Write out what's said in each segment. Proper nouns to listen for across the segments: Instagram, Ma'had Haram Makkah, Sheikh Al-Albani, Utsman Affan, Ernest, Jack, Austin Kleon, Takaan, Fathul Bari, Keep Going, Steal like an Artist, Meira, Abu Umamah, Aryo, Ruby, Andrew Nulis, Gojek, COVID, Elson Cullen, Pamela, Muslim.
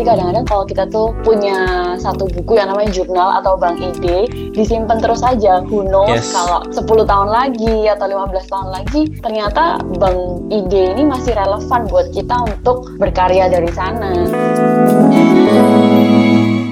Jadi kadang-kadang kalau kita tuh punya satu buku yang namanya jurnal atau bank ide, disimpan terus aja. Who knows, kalau 10 tahun lagi atau 15 tahun lagi, ternyata bank ide ini masih relevan buat kita untuk berkarya dari sana.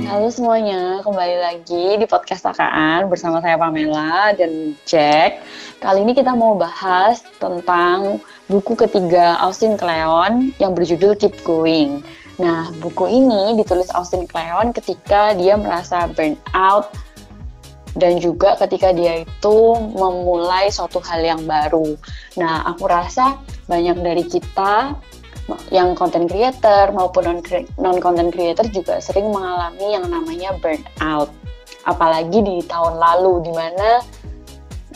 Halo semuanya, kembali lagi di podcast Akaan bersama saya Pamela dan Jack. Kali ini kita mau bahas tentang buku ketiga Austin Kleon yang berjudul Keep Going. Nah, buku ini ditulis Austin Kleon ketika dia merasa burn out dan juga ketika dia itu memulai suatu hal yang baru. Nah, aku rasa banyak dari kita yang content creator maupun non-content creator juga sering mengalami yang namanya burnout. Apalagi di tahun lalu, di mana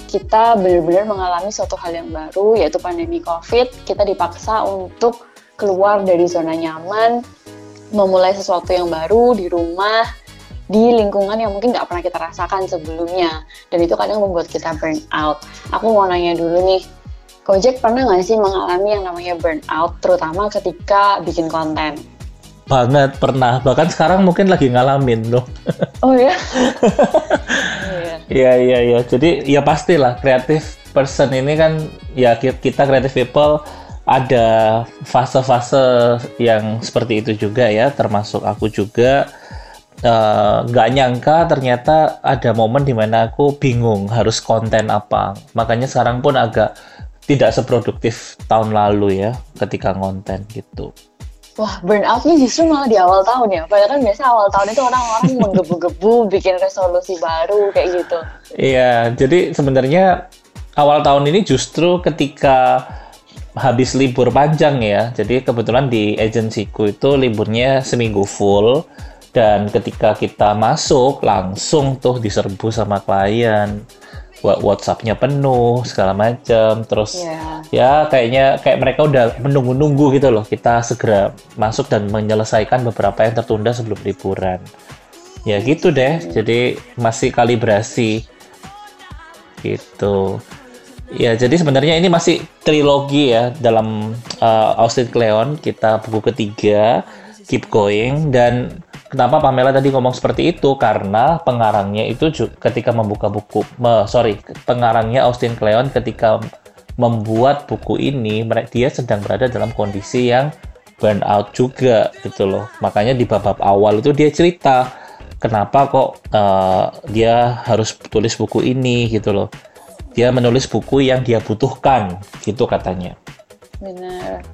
kita benar-benar mengalami suatu hal yang baru, yaitu pandemi COVID, kita dipaksa untuk keluar dari zona nyaman, memulai sesuatu yang baru di rumah, di lingkungan yang mungkin nggak pernah kita rasakan sebelumnya. Dan itu kadang membuat kita burnout. Aku mau nanya dulu nih, Gojek pernah nggak sih mengalami yang namanya burnout, terutama ketika bikin konten? Banget, pernah. Bahkan sekarang mungkin lagi ngalamin loh. Oh ya? Iya. Jadi ya pastilah, kreatif person ini kan, ya kita kreatif people ada fase-fase yang seperti itu juga ya, termasuk aku juga. Nggak nyangka ternyata ada momen dimana aku bingung harus konten apa. Makanya sekarang pun agak tidak seproduktif tahun lalu ya ketika konten gitu. Wah, burnout-nya justru malah di awal tahun ya? Padahal kan biasa awal tahun itu orang-orang menggebu-gebu bikin resolusi baru kayak gitu. Iya, jadi sebenarnya awal tahun ini justru ketika habis libur panjang ya. Jadi kebetulan di agensiku itu liburnya seminggu full. Dan ketika kita masuk, langsung tuh diserbu sama klien. WhatsApp-nya penuh, segala macam. Terus ya kayaknya mereka udah menunggu-nunggu gitu loh. Kita segera masuk dan menyelesaikan beberapa yang tertunda sebelum liburan. Ya gitu deh, jadi masih kalibrasi. Gitu. Ya, jadi sebenarnya ini masih trilogi ya dalam Austin Kleon. Kita buku ketiga, Keep Going. Dan kenapa Pamela tadi ngomong seperti itu? Karena pengarangnya itu ketika membuka buku, pengarangnya Austin Kleon ketika membuat buku ini, dia sedang berada dalam kondisi yang burnout juga gitu loh. Makanya di bab-bab awal itu dia cerita kenapa kok dia harus tulis buku ini gitu loh. Dia menulis buku yang dia butuhkan gitu katanya. Benar.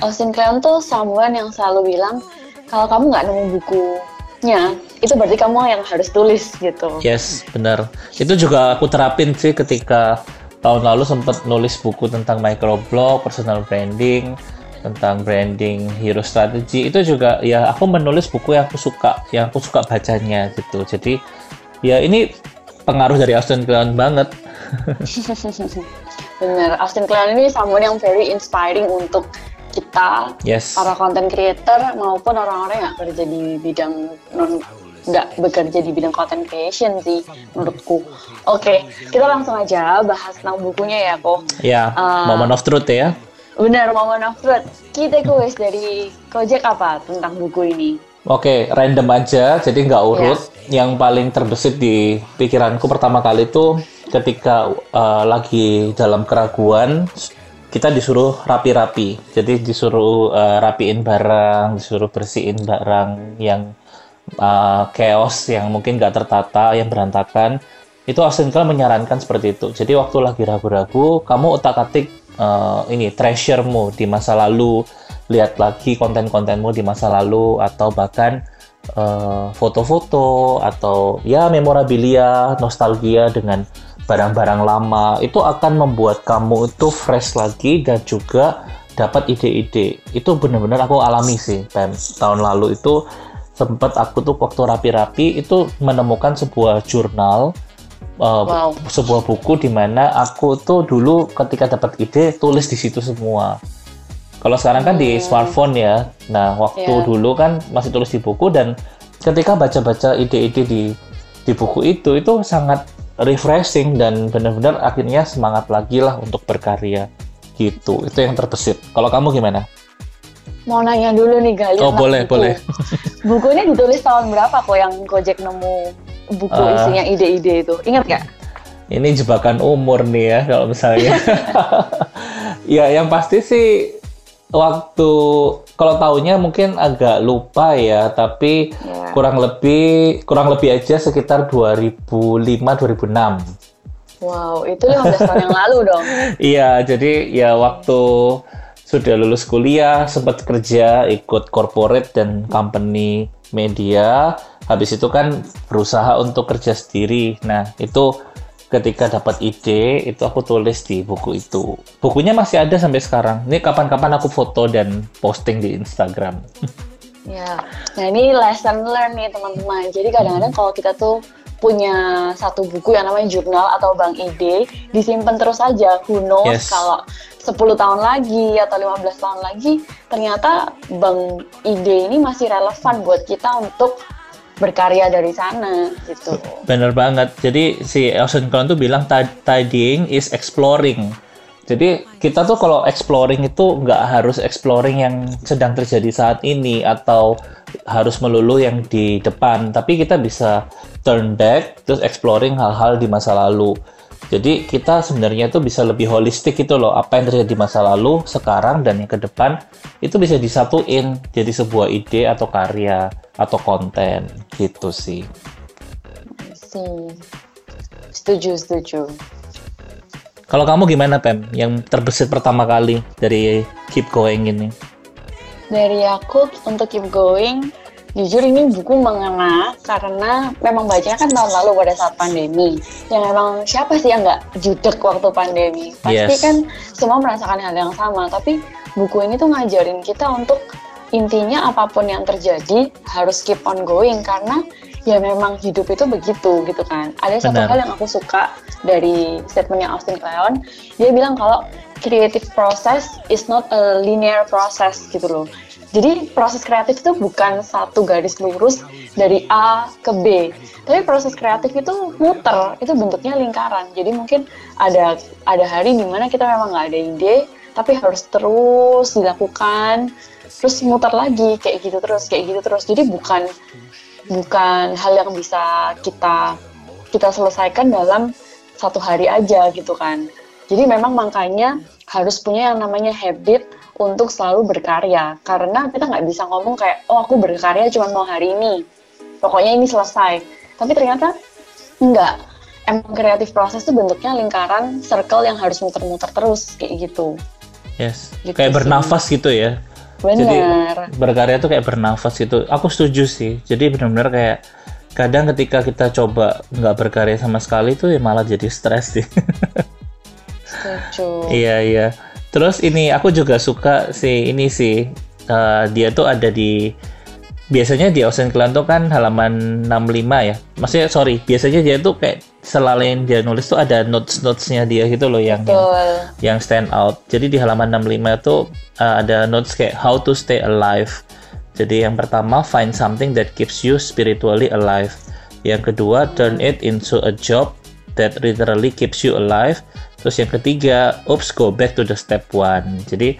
Austin Kleon tuh someone yang selalu bilang, kalau kamu nggak nemu bukunya, itu berarti kamu yang harus tulis gitu. Yes, benar. Itu juga aku terapin sih ketika tahun lalu sempat nulis buku tentang microblog, personal branding, tentang branding hero strategy. Itu juga ya aku menulis buku yang aku suka bacanya gitu. Jadi ya ini pengaruh dari Austin Kleon banget. Benar, Austin Kleon ini someone yang very inspiring untuk kita, para content creator maupun orang-orang yang nggak bekerja di bidang content creation sih menurutku. Oke, kita langsung aja bahas tentang bukunya ya, Ko. Ya, Moment of Truth ya. Benar, Moment of Truth. Key takeaways dari Gojek apa tentang buku ini? Oke, random aja, jadi nggak urut. Yang paling terbesit di pikiranku pertama kali itu ketika lagi dalam keraguan, kita disuruh rapi-rapi, jadi disuruh rapiin barang, disuruh bersihin barang yang chaos, yang mungkin nggak tertata, yang berantakan. Itu Austin Kleon menyarankan seperti itu. Jadi waktu lagi ragu-ragu, kamu utak-atik ini treasure-mu di masa lalu, lihat lagi konten-kontenmu di masa lalu, atau bahkan foto-foto, atau ya memorabilia, nostalgia dengan barang-barang lama, itu akan membuat kamu itu fresh lagi dan juga dapat ide-ide. Itu benar-benar aku alami sih, Pam. Tahun lalu itu sempat aku tuh waktu rapi-rapi itu menemukan sebuah jurnal, sebuah buku di mana aku tuh dulu ketika dapat ide tulis di situ semua. Kalau sekarang kan di smartphone ya. Nah, waktu dulu kan masih tulis di buku, dan ketika baca-baca ide-ide di buku itu sangat refreshing dan benar-benar akhirnya semangat lagi lah untuk berkarya gitu. Itu yang terbesit. Kalau kamu gimana? Mau nanya dulu nih, Gali. Oh, boleh. Bukunya ditulis tahun berapa kok yang Gojek nemu buku isinya ide-ide itu? Ingat nggak? Ini jebakan umur nih ya kalau misalnya. Ya yang pasti sih waktu kalau tahunnya mungkin agak lupa ya, tapi yeah, kurang lebih aja sekitar 2005-2006. Wow, itu 15 tahun yang lalu dong. Iya, jadi ya waktu sudah lulus kuliah, sempat kerja, ikut corporate dan company media. Habis itu kan berusaha untuk kerja sendiri. Nah, itu ketika dapat ide, itu aku tulis di buku itu. Bukunya masih ada sampai sekarang. Ini kapan-kapan aku foto dan posting di Instagram. Ya, nah ini lesson learn nih teman-teman. Jadi kadang-kadang kalau kita tuh punya satu buku yang namanya jurnal atau bank ide, disimpan terus aja. Who knows, yes, kalau 10 tahun lagi atau 15 tahun lagi, ternyata bank ide ini masih relevan buat kita untuk berkarya dari sana, gitu. Bener banget. Jadi si Elson Cullen tuh bilang tidying is exploring. Jadi kita tuh kalau exploring itu nggak harus exploring yang sedang terjadi saat ini atau harus melulu yang di depan, tapi kita bisa turn back terus exploring hal-hal di masa lalu. Jadi kita sebenarnya tuh bisa lebih holistik gitu loh, apa yang terjadi di masa lalu, sekarang dan yang ke depan itu bisa disatuin jadi sebuah ide atau karya atau konten gitu sih. Setuju. Kalau kamu gimana, Pam? Yang terbesit pertama kali dari Keep Going ini? Dari aku untuk Keep Going, jujur ini buku mengena karena memang bacanya kan tahun lalu pada saat pandemi. Yang memang siapa sih yang nggak judek waktu pandemi? Pasti yes, kan semua merasakan hal yang sama. Tapi buku ini tuh ngajarin kita untuk intinya apapun yang terjadi harus keep on going karena ya memang hidup itu begitu gitu kan. Ada satu hal yang aku suka dari statementnya Austin Kleon. Dia bilang kalau creative process is not a linear process gitu loh. Jadi proses kreatif itu bukan satu garis lurus dari A ke B. Tapi proses kreatif itu muter, itu bentuknya lingkaran. Jadi mungkin ada hari dimana kita memang nggak ada ide, tapi harus terus dilakukan, terus muter lagi kayak gitu terus. Jadi bukan hal yang bisa kita selesaikan dalam satu hari aja gitu kan. Jadi memang makanya harus punya yang namanya habit untuk selalu berkarya. Karena kita nggak bisa ngomong kayak, oh aku berkarya cuma mau hari ini, pokoknya ini selesai. Tapi ternyata enggak. Emang kreatif proses itu bentuknya lingkaran, circle yang harus muter-muter terus kayak gitu. Yes, gitu kayak sih, bernafas gitu ya. Bener. Jadi berkarya tuh kayak bernafas gitu. Aku setuju sih. Jadi benar-benar kayak kadang ketika kita coba nggak berkarya sama sekali tuh ya malah jadi stres sih. Setuju. Iya. Terus ini aku juga suka sih ini sih. Dia tuh ada di biasanya di Austin Kleon tuh kan halaman 65 ya. Maksudnya sorry, biasanya dia tuh kayak selain dia nulis tuh ada notes-notesnya dia gitu loh yang stand out. Jadi di halaman 65 tuh ada notes kayak how to stay alive. Jadi yang pertama find something that keeps you spiritually alive. Yang kedua turn it into a job that literally keeps you alive. Terus yang ketiga go back to the step one. Jadi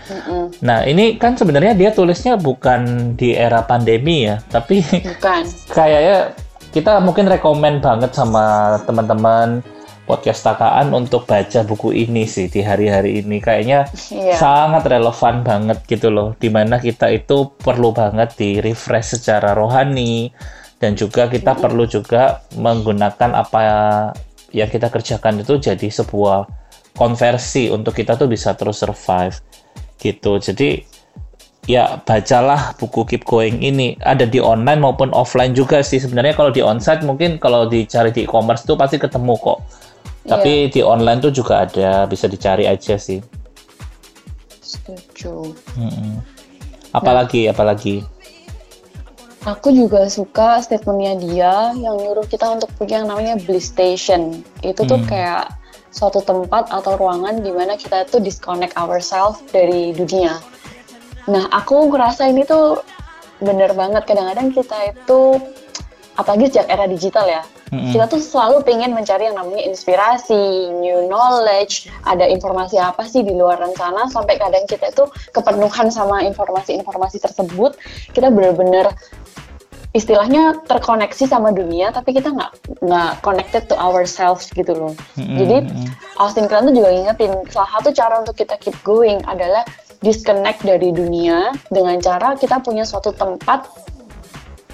nah ini kan sebenarnya dia tulisnya bukan di era pandemi ya, tapi kayaknya kita mungkin rekomen banget sama teman-teman podcast Takaan untuk baca buku ini sih di hari-hari ini. Kayaknya sangat relevan banget gitu loh. Dimana kita itu perlu banget di-refresh secara rohani. Dan juga kita perlu juga menggunakan apa yang kita kerjakan itu jadi sebuah konversi untuk kita tuh bisa terus survive gitu. Jadi ya bacalah buku Keep Going ini, ada di online maupun offline juga sih. Sebenarnya kalau di onsite mungkin kalau dicari di e-commerce tuh pasti ketemu kok. Tapi di online tuh juga ada, bisa dicari aja sih. Setuju. Apalagi? Aku juga suka statementnya dia yang nyuruh kita untuk punya yang namanya bliss station. Itu tuh kayak suatu tempat atau ruangan di mana kita tuh disconnect ourselves dari dunia. Nah, aku ngerasa ini tuh bener banget. Kadang-kadang kita itu, apalagi sejak era digital ya, kita tuh selalu pengen mencari yang namanya inspirasi, new knowledge, ada informasi apa sih di luaran sana, sampai kadang kita itu kepenuhan sama informasi-informasi tersebut, kita bener-bener istilahnya terkoneksi sama dunia, tapi kita nggak connected to ourselves gitu loh. Jadi Austin Kleon tuh juga ngingetin, salah satu cara untuk kita keep going adalah disconnect dari dunia dengan cara kita punya suatu tempat,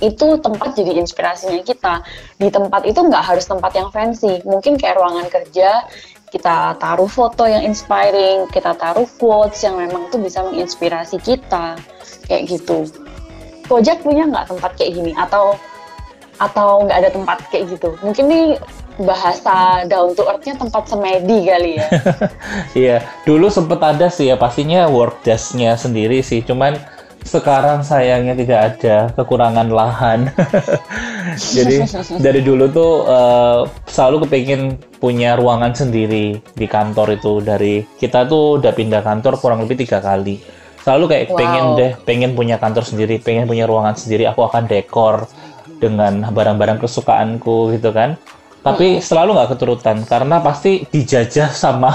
itu tempat jadi inspirasinya kita. Di tempat itu nggak harus tempat yang fancy, mungkin kayak ruangan kerja, kita taruh foto yang inspiring, kita taruh quotes yang memang tuh bisa menginspirasi kita, kayak gitu. Gojek punya nggak tempat kayak gini, atau nggak ada tempat kayak gitu? Mungkin nih bahasa down to earth-nya tempat semedi kali ya. Iya, dulu sempet ada sih ya, pastinya work desk-nya sendiri sih, cuman sekarang sayangnya tidak ada, kekurangan lahan. Jadi dari dulu tuh selalu kepingin punya ruangan sendiri di kantor itu. Dari kita tuh udah pindah kantor kurang lebih 3 kali. Selalu kayak pengen punya kantor sendiri, pengen punya ruangan sendiri, aku akan dekor dengan barang-barang kesukaanku gitu kan. Tapi selalu nggak keturutan, karena pasti dijajah sama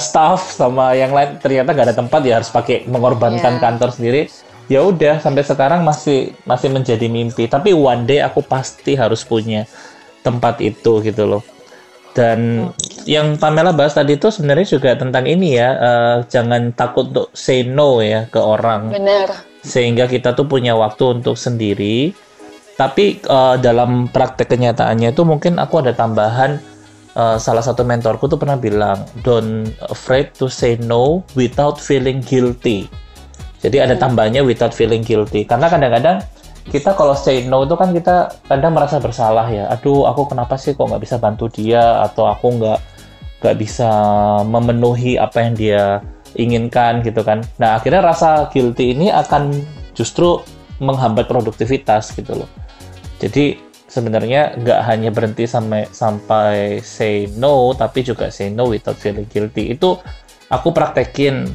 staff, sama yang lain. Ternyata nggak ada tempat, ya harus pakai mengorbankan kantor sendiri. Ya udah, sampai sekarang masih menjadi mimpi. Tapi one day aku pasti harus punya tempat itu gitu loh. Dan yang Pamela bahas tadi itu sebenarnya juga tentang ini ya, jangan takut untuk say no ya ke orang. Bener. Sehingga kita tuh punya waktu untuk sendiri. Tapi dalam praktek kenyataannya itu mungkin aku ada tambahan, salah satu mentorku tuh pernah bilang, don't afraid to say no without feeling guilty. Jadi ada tambahnya without feeling guilty. Karena kadang-kadang kita kalau say no itu kan kita kadang merasa bersalah ya. Aduh, aku kenapa sih kok nggak bisa bantu dia, atau aku nggak bisa memenuhi apa yang dia inginkan gitu kan. Nah, akhirnya rasa guilty ini akan justru menghambat produktivitas gitu loh. Jadi sebenarnya nggak hanya berhenti sampai say no, tapi juga say no without feeling guilty. Itu aku praktekin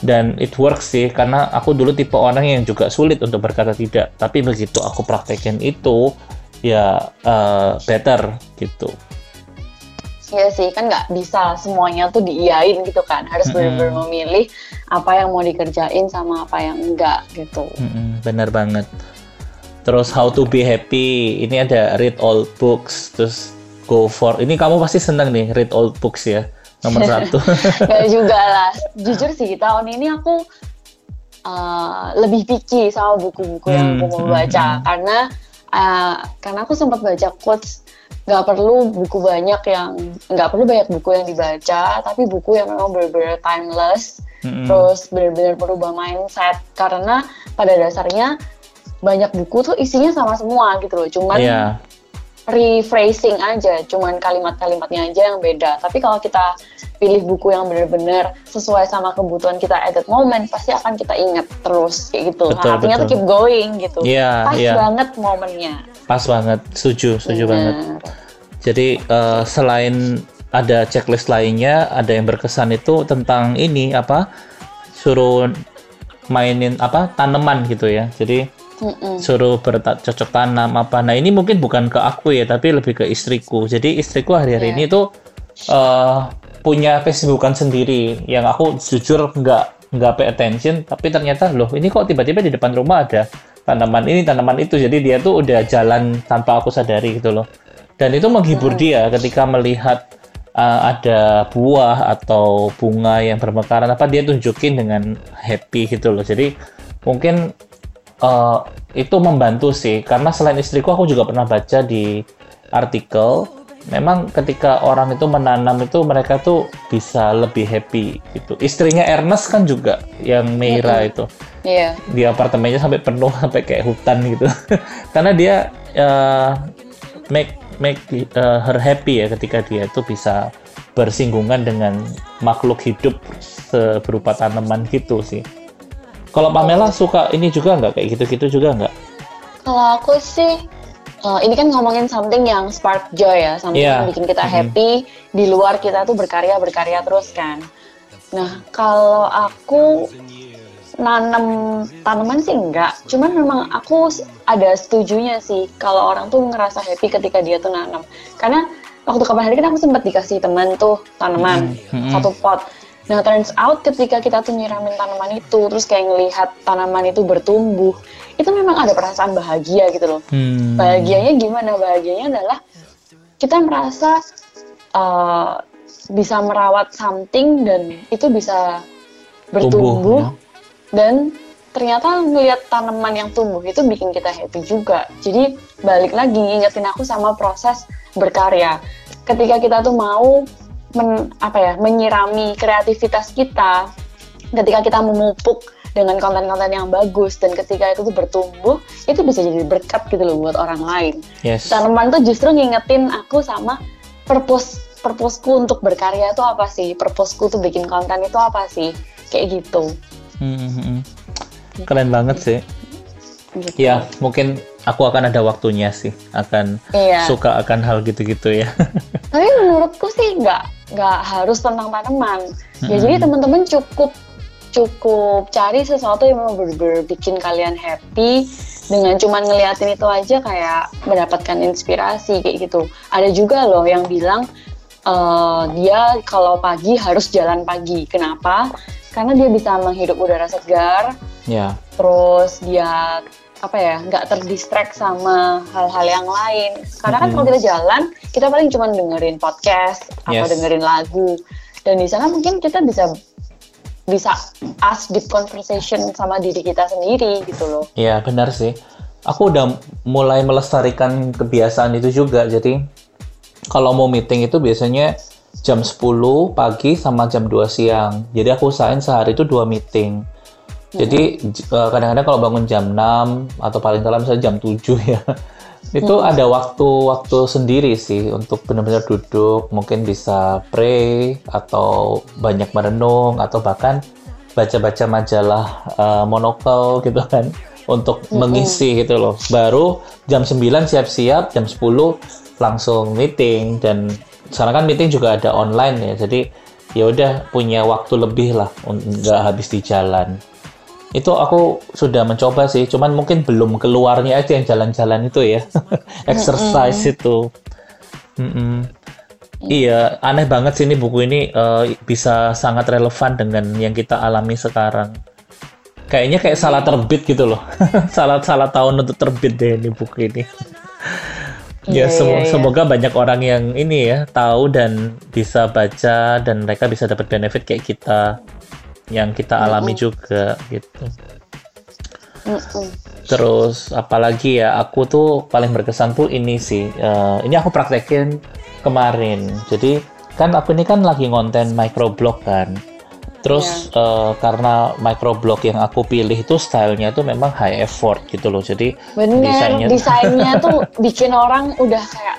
dan it works sih, karena aku dulu tipe orang yang juga sulit untuk berkata tidak, tapi begitu aku praktekin itu ya better gitu. Iya sih, kan nggak bisa semuanya tuh diiyain gitu kan, harus benar-benar memilih apa yang mau dikerjain sama apa yang enggak gitu. Bener banget. Terus how to be happy, ini ada read all books, terus go for, ini kamu pasti seneng nih read all books ya. Nomor 1. Gak juga lah. Jujur sih, tahun ini aku lebih picky sama buku-buku yang aku mau baca. Karena aku sempat baca quotes, nggak perlu banyak buku yang dibaca, tapi buku yang memang benar-benar timeless, terus benar-benar merubah mindset. Karena pada dasarnya banyak buku tuh isinya sama semua gitu loh, cuman rephrasing aja, cuman kalimat-kalimatnya aja yang beda. Tapi kalau kita pilih buku yang benar-benar sesuai sama kebutuhan kita at that moment, pasti akan kita ingat terus kayak gitu. Betul, nah, artinya tuh keep going gitu. Pas banget momennya. Pas banget, setuju banget. Jadi selain ada checklist lainnya, ada yang berkesan itu tentang ini apa? Suruh mainin apa? Tanaman gitu ya. Jadi suruh cocok tanam apa. Nah, ini mungkin bukan ke aku ya, tapi lebih ke istriku. Jadi istriku hari-hari ini tuh punya Facebook-an sendiri yang aku jujur nggak pay attention, tapi ternyata loh ini kok tiba-tiba di depan rumah ada tanaman ini, tanaman itu. Jadi dia tuh udah jalan tanpa aku sadari gitu loh. Dan itu menghibur dia ketika melihat ada buah atau bunga yang bermekaran apa, dia tunjukin dengan happy gitu loh. Jadi mungkin itu membantu sih, karena selain istriku aku juga pernah baca di artikel, memang ketika orang itu menanam itu mereka tuh bisa lebih happy gitu. Istrinya Ernest kan juga, yang Meira itu di apartemennya sampai penuh, sampai kayak hutan gitu. Karena dia make her happy ya, ketika dia tuh bisa bersinggungan dengan makhluk hidup berupa tanaman gitu sih. Kalau Pamela suka ini juga nggak? Kayak gitu-gitu juga nggak? Kalau aku sih, ini kan ngomongin something yang spark joy ya, something yang bikin kita happy, di luar kita tuh berkarya terus kan. Nah, kalau aku nanam tanaman sih enggak, cuman memang aku ada setujunya sih kalau orang tuh ngerasa happy ketika dia tuh nanam. Karena waktu kapan hari kan aku sempat dikasih teman tuh tanaman, 1 pot. Nah, turns out ketika kita tuh nyiramin tanaman itu, terus kayak ngelihat tanaman itu bertumbuh, itu memang ada perasaan bahagia gitu loh. Bahagianya gimana? Bahagianya adalah kita merasa bisa merawat something dan itu bisa bertumbuh. Dan ternyata ngelihat tanaman yang tumbuh itu bikin kita happy juga. Jadi balik lagi ngingetin aku sama proses berkarya. Ketika kita tuh mau menyirami kreativitas kita, ketika kita memupuk dengan konten-konten yang bagus dan ketika itu tuh bertumbuh, itu bisa jadi berkat gitu loh buat orang lain. Yes. Tanaman tuh justru ngingetin aku sama purposeku untuk berkarya itu apa sih? Purposeku tuh bikin konten itu apa sih? Kayak gitu. Keren banget sih. Gitu. Ya, mungkin aku akan ada waktunya sih, akan suka akan hal gitu-gitu ya. Tapi menurutku sih nggak harus tentang tanaman. Ya jadi teman-teman cukup cari sesuatu yang benar-benar bikin kalian happy dengan cuman ngeliatin itu aja kayak mendapatkan inspirasi kayak gitu. Ada juga loh yang bilang dia kalau pagi harus jalan pagi. Kenapa? Karena dia bisa menghirup udara segar. Yeah. Terus dia nggak terdistract sama hal-hal yang lain. Karena kan kalau kita jalan, kita paling cuma dengerin podcast atau dengerin lagu. Dan di sana mungkin kita bisa ask deep conversation sama diri kita sendiri gitu loh. Iya, benar sih. Aku udah mulai melestarikan kebiasaan itu juga. Jadi kalau mau meeting itu biasanya jam 10 pagi sama jam 2 siang. Jadi aku usahain sehari itu 2 meeting. Jadi kadang-kadang kalau bangun jam 6 atau paling telat misalnya jam 7 ya, itu ada waktu-waktu sendiri sih untuk benar-benar duduk, mungkin bisa pray atau banyak merenung atau bahkan baca-baca majalah monokel gitu kan untuk mengisi gitu loh. Baru jam 9 siap-siap, jam 10 langsung meeting, dan sekarang kan meeting juga ada online ya, jadi ya udah punya waktu lebih lah, nggak habis di jalan. Itu aku sudah mencoba sih, cuman mungkin belum keluarnya aja yang jalan-jalan itu ya. Exercise itu. Iya, aneh banget sih ini buku ini bisa sangat relevan dengan yang kita alami sekarang. Kayaknya kayak salah terbit gitu loh. Salah tahun untuk terbit deh ini buku ini. Semoga banyak orang yang ini ya tahu dan bisa baca dan mereka bisa dapat benefit kayak kita. Yang kita alami juga gitu. Terus apalagi ya, aku tuh paling berkesan tuh ini sih, ini aku praktekin kemarin. Jadi kan aku ini kan lagi ngonten microblog kan. Terus karena microblog yang aku pilih itu stylenya tuh memang high effort gitu loh. Jadi desainnya tuh bikin orang udah kayak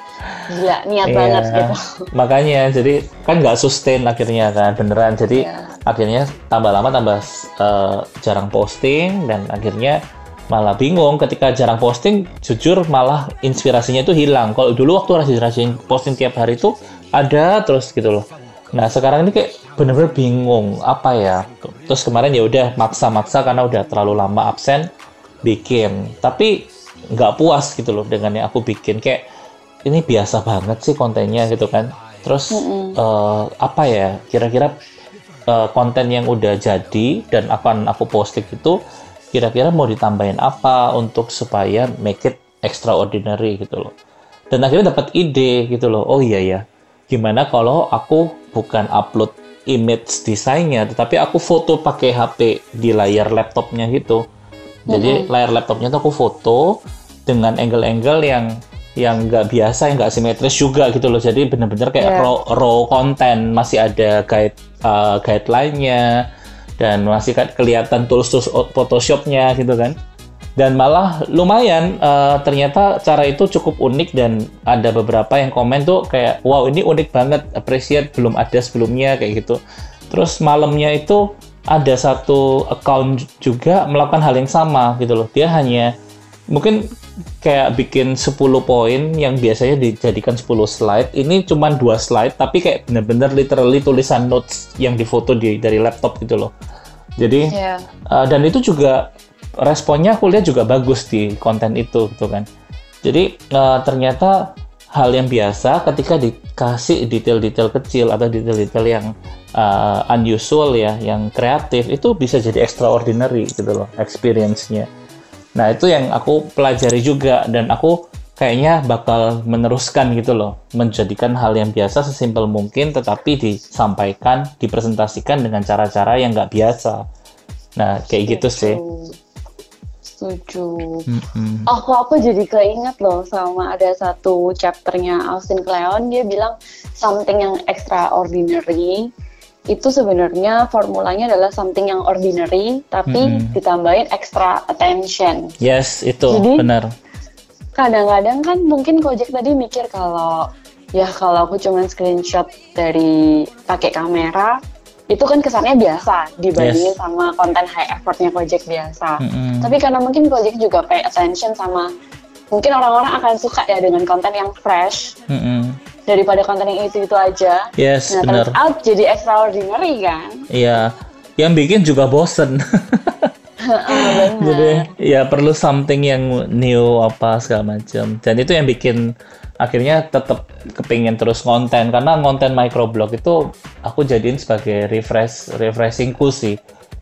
gila, niat banget gitu. Makanya jadi kan nggak sustain akhirnya kan beneran. Jadi akhirnya tambah lama tambah jarang posting, dan akhirnya malah bingung ketika jarang posting. Jujur malah inspirasinya tuh hilang. Kalau dulu waktu rajin-rajin posting tiap hari tuh ada terus gitu loh. Nah sekarang ini kayak bener-bener bingung apa ya. Terus kemarin ya udah maksa-maksa karena udah terlalu lama absen bikin, tapi nggak puas gitu loh dengan yang aku bikin. Kayak ini biasa banget sih kontennya gitu kan. Terus kira-kira konten yang udah jadi dan akan aku posting itu kira-kira mau ditambahin apa untuk supaya make it extraordinary gitu loh. Dan akhirnya dapat ide gitu loh. Oh iya ya, gimana kalau aku bukan upload image desainnya, tetapi aku foto pakai HP di layar laptopnya gitu. Jadi layar laptopnya tuh aku foto dengan angle-angle yang nggak biasa, yang nggak simetris juga gitu loh. Jadi bener-bener kayak raw konten, masih ada guideline-nya dan masih kelihatan tools Photoshop-nya gitu kan. Dan malah lumayan, ternyata cara itu cukup unik, dan ada beberapa yang komen tuh kayak, wow ini unik banget, appreciate, belum ada sebelumnya, kayak gitu. Terus malamnya itu ada satu account juga melakukan hal yang sama gitu loh. Dia hanya mungkin kayak bikin 10 poin yang biasanya dijadikan 10 slide, ini cuma 2 slide, tapi kayak bener-bener literally tulisan notes yang difoto dari laptop gitu loh. Jadi, dan itu juga responnya aku lihat juga bagus di konten itu gitu kan. Jadi ternyata hal yang biasa ketika dikasih detail-detail kecil atau detail-detail yang unusual ya, yang kreatif, itu bisa jadi extraordinary gitu loh experience-nya. Nah, itu yang aku pelajari juga, dan aku kayaknya bakal meneruskan gitu loh, menjadikan hal yang biasa sesimpel mungkin tetapi disampaikan, dipresentasikan dengan cara-cara yang nggak biasa. Nah, kayak gitu sih. Setuju. Mm-hmm. Oh, aku jadi keinget loh sama ada satu chapternya Austin Kleon, dia bilang something yang extraordinary itu sebenarnya formulanya adalah something yang ordinary tapi ditambahin extra attention. Yes, itu jadi, benar. Kadang-kadang kan mungkin Gojek tadi mikir kalau ya kalau aku cuma screenshot dari pakai kamera itu kan kesannya biasa dibandingin sama konten high effortnya Gojek biasa. Tapi karena mungkin Gojek juga pay attention sama mungkin orang-orang akan suka ya dengan konten yang fresh daripada konten yang itu aja. Yes, nah, benar. Turns out jadi extraordinary kan? Iya, yang bikin juga bosen. Benar. Jadi ya perlu something yang new apa segala macam. Dan itu yang bikin akhirnya tetap kepingin terus konten, karena konten microblog itu aku jadiin sebagai refreshingku sih.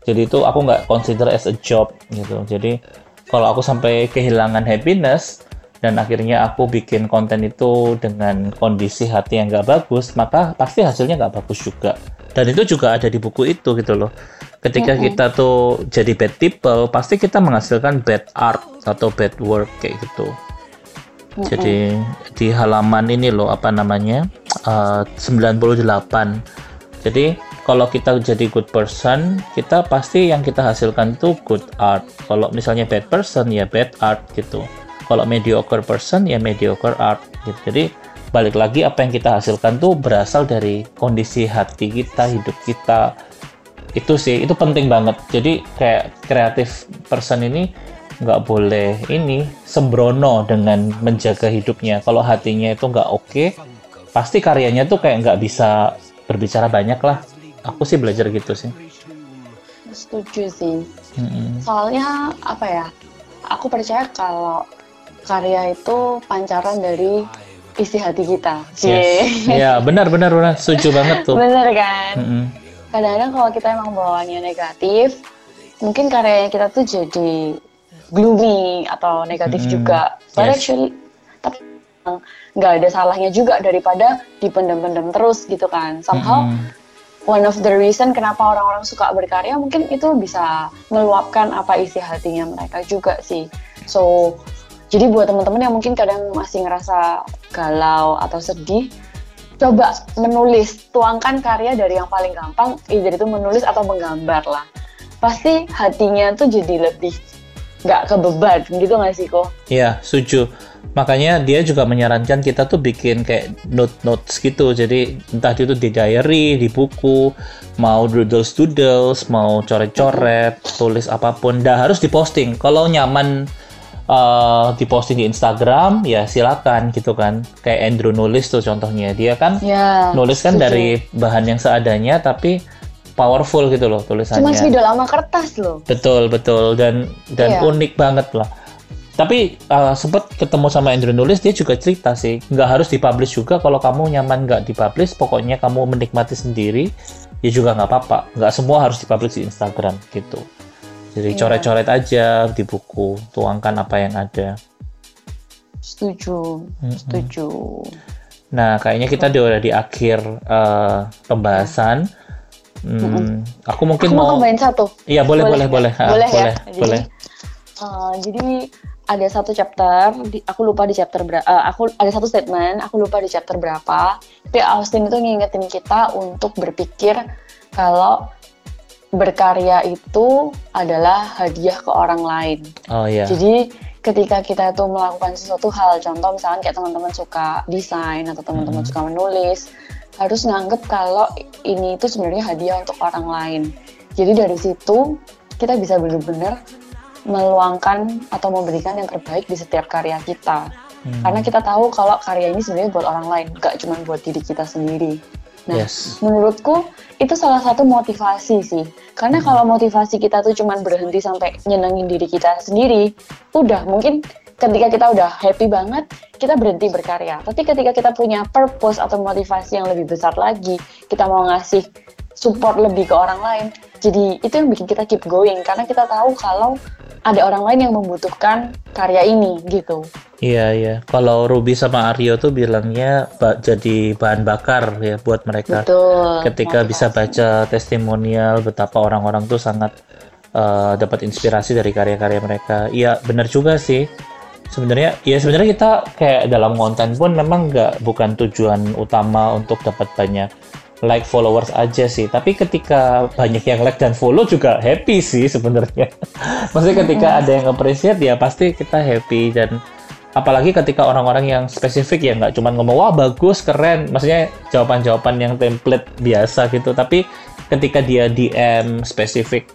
Jadi itu aku nggak consider as a job gitu. Jadi kalau aku sampai kehilangan happiness dan akhirnya aku bikin konten itu dengan kondisi hati yang nggak bagus, maka pasti hasilnya nggak bagus juga. Dan itu juga ada di buku itu gitu loh. Ketika kita tuh jadi bad people, pasti kita menghasilkan bad art atau bad work kayak gitu. Jadi di halaman ini loh, apa namanya, 98. Jadi kalau kita jadi good person, kita pasti yang kita hasilkan itu good art. Kalau misalnya bad person, ya bad art gitu. Kalau mediocre person, ya mediocre art gitu. Jadi balik lagi, apa yang kita hasilkan tuh berasal dari kondisi hati kita, hidup kita. Itu sih, itu penting banget. Jadi kayak kreatif person ini nggak boleh ini sembrono dengan menjaga hidupnya. Kalau hatinya itu nggak oke, pasti karyanya tuh kayak nggak bisa berbicara banyak lah. Aku sih belajar gitu sih. Setuju sih. Soalnya apa ya, aku percaya kalau karya itu pancaran dari isi hati kita. Ya benar, setuju banget tuh. Benar kan. Kadang-kadang kalau kita emang bawaannya negatif, mungkin karyanya kita tuh jadi gloomy atau negatif juga. But actually, tapi nggak ada salahnya juga daripada dipendam-pendam terus gitu kan. Somehow one of the reason kenapa orang-orang suka berkarya mungkin itu bisa meluapkan apa isi hatinya mereka juga sih. So jadi buat teman-teman yang mungkin kadang masih ngerasa galau atau sedih, coba menulis, tuangkan karya dari yang paling gampang, either itu menulis atau menggambar lah. Pasti hatinya tuh jadi lebih nggak kebeban gitu nggak sih kok? Iya, setuju. Makanya dia juga menyarankan kita tuh bikin kayak notes gitu. Jadi entah itu di diary, di buku, mau doodles, mau coret-coret, tulis apapun. Dah harus diposting. Kalau nyaman diposting di Instagram, ya silakan gitu kan. Kayak Andrew Nulis tuh contohnya. Dia kan nulis kan dari bahan yang seadanya, tapi powerful gitu loh tulisannya. Cuma spidol sama kertas loh. Betul dan unik banget lah. Tapi sempat ketemu sama Andrew Nulis, dia juga cerita sih, nggak harus dipublish juga. Kalau kamu nyaman nggak dipublish, pokoknya kamu menikmati sendiri, ya juga nggak apa-apa. Nggak semua harus dipublish di Instagram gitu. Jadi coret-coret aja di buku, tuangkan apa yang ada. Setuju. Nah, kayaknya kita udah di akhir pembahasan. Aku mungkin mau tambahin satu. Iya, boleh. Jadi ada satu chapter, aku lupa di chapter berapa. Tapi Austin itu ngingetin kita untuk berpikir kalau berkarya itu adalah hadiah ke orang lain. Oh iya. Jadi ketika kita tuh melakukan sesuatu hal, contoh misalnya kayak teman-teman suka desain atau teman-teman suka menulis, harus nganggep kalau ini itu sebenarnya hadiah untuk orang lain. Jadi dari situ kita bisa benar-benar meluangkan atau memberikan yang terbaik di setiap karya kita. Karena kita tahu kalau karya ini sebenarnya buat orang lain, gak cuma buat diri kita sendiri. Nah, menurutku itu salah satu motivasi sih. Karena kalau motivasi kita tuh cuma berhenti sampai nyenengin diri kita sendiri, udah mungkin ketika kita udah happy banget, kita berhenti berkarya. Tapi ketika kita punya purpose atau motivasi yang lebih besar lagi, kita mau ngasih support lebih ke orang lain, jadi itu yang bikin kita keep going, karena kita tahu kalau ada orang lain yang membutuhkan karya ini, gitu. Iya. Kalau Ruby sama Aryo tuh bilangnya jadi bahan bakar ya buat mereka. Betul. Ketika bisa baca testimonial betapa orang-orang tuh sangat dapat inspirasi dari karya-karya mereka. Iya, benar juga sih. Sebenarnya kita kayak dalam konten pun memang bukan tujuan utama untuk dapat banyak like followers aja sih, tapi ketika banyak yang like dan follow juga happy sih sebenarnya. Maksudnya ketika ada yang appreciate ya pasti kita happy, dan apalagi ketika orang-orang yang spesifik ya nggak cuma ngomong wah bagus, keren, maksudnya jawaban-jawaban yang template biasa gitu, tapi ketika dia DM spesifik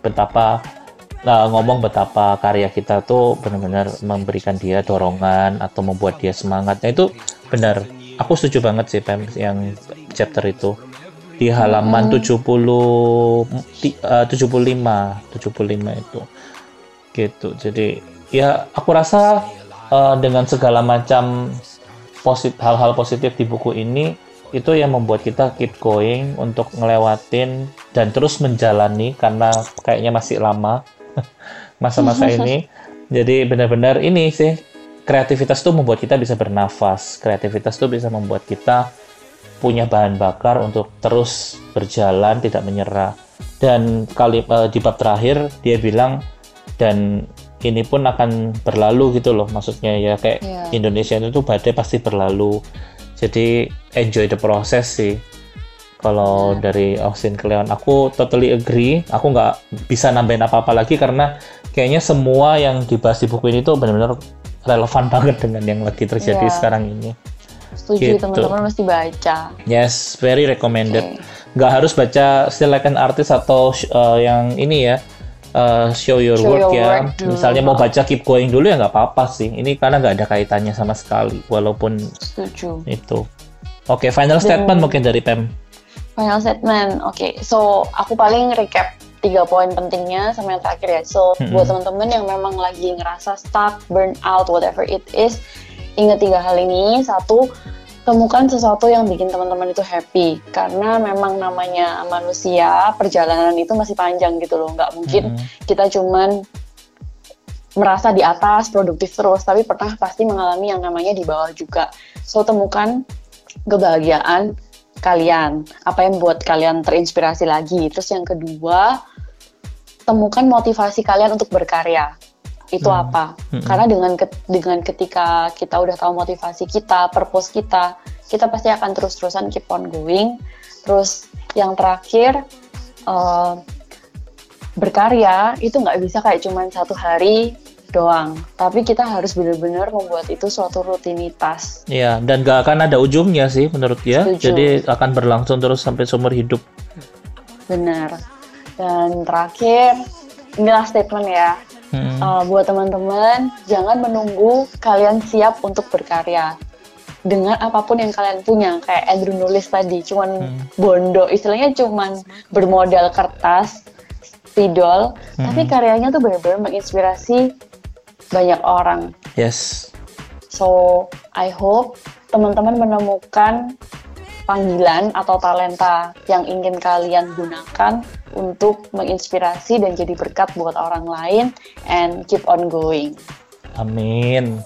ngomong betapa karya kita tuh benar-benar memberikan dia dorongan atau membuat dia semangat. Nah itu benar, aku setuju banget sih Pam yang chapter itu. Di halaman 75 itu gitu. Jadi ya aku rasa dengan segala macam hal-hal positif di buku ini itu yang membuat kita keep going untuk ngelewatin dan terus menjalani, karena kayaknya masih lama masa-masa ini. Jadi benar-benar ini sih, kreativitas tuh membuat kita bisa bernafas, kreativitas tuh bisa membuat kita punya bahan bakar untuk terus berjalan, tidak menyerah. Dan di bab terakhir dia bilang, dan ini pun akan berlalu gitu loh, maksudnya ya kayak Indonesia itu badai pasti berlalu. Jadi enjoy the process sih. Kalau dari Austin Kleon, aku totally agree. Aku nggak bisa nambahin apa-apa lagi karena kayaknya semua yang dibahas di buku ini tuh benar-benar relevan banget dengan yang lagi terjadi sekarang ini. Setuju, gitu. Teman-teman mesti baca. Yes, very recommended. Nggak harus baca Steal Like an Artist atau yang ini ya, Show Your Work. Misalnya mau baca Keep Going dulu ya nggak apa-apa sih. Ini karena nggak ada kaitannya sama sekali, walaupun setuju. Itu. Oke, final statement mungkin dari Pam. Final statement, oke. So, aku paling recap 3 poin pentingnya sama yang terakhir ya. So, buat teman-teman yang memang lagi ngerasa stuck, burn out, whatever it is, ingat 3 hal ini. 1, temukan sesuatu yang bikin teman-teman itu happy, karena memang namanya manusia, perjalanan itu masih panjang gitu loh, nggak mungkin kita cuman merasa di atas, produktif terus, tapi pernah pasti mengalami yang namanya di bawah juga. So, temukan kebahagiaan kalian, apa yang buat kalian terinspirasi lagi. Terus yang kedua, temukan motivasi kalian untuk berkarya itu apa? Karena dengan ketika kita udah tahu motivasi kita, purpose kita pasti akan terus-terusan keep on going. Terus yang terakhir, berkarya itu nggak bisa kayak cuman 1 hari doang, tapi kita harus benar-benar membuat itu suatu rutinitas. Iya, dan nggak akan ada ujungnya sih menurut dia. Setuju. Jadi akan berlangsung terus sampai seumur hidup. Benar. Dan terakhir, inilah statement ya. Buat teman-teman, jangan menunggu kalian siap untuk berkarya dengan apapun yang kalian punya. Kayak Andrew Nulis tadi, cuman bondo, istilahnya cuman bermodal kertas, spidol, tapi karyanya tuh benar-benar menginspirasi banyak orang. Yes. So, I hope teman-teman menemukan panggilan atau talenta yang ingin kalian gunakan untuk menginspirasi dan jadi berkat buat orang lain, and keep on going. Amin.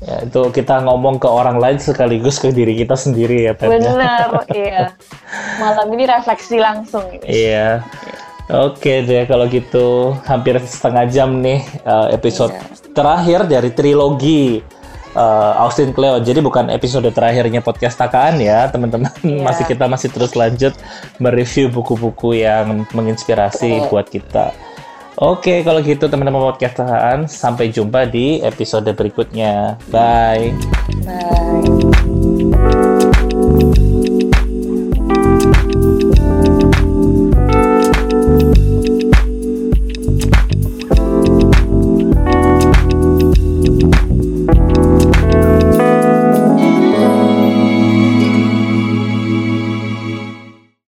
Ya, itu kita ngomong ke orang lain sekaligus ke diri kita sendiri ya, Pam. Benar, iya. Malam ini refleksi langsung. Gitu. Iya. Oke deh, kalau gitu hampir setengah jam nih episode terakhir dari trilogi Austin Kleon. Jadi bukan episode terakhirnya podcast Takaan ya teman-teman. Kita masih terus lanjut mereview buku-buku yang menginspirasi buat kita. Oke, kalau gitu teman-teman podcast Takaan, sampai jumpa di episode berikutnya. Bye.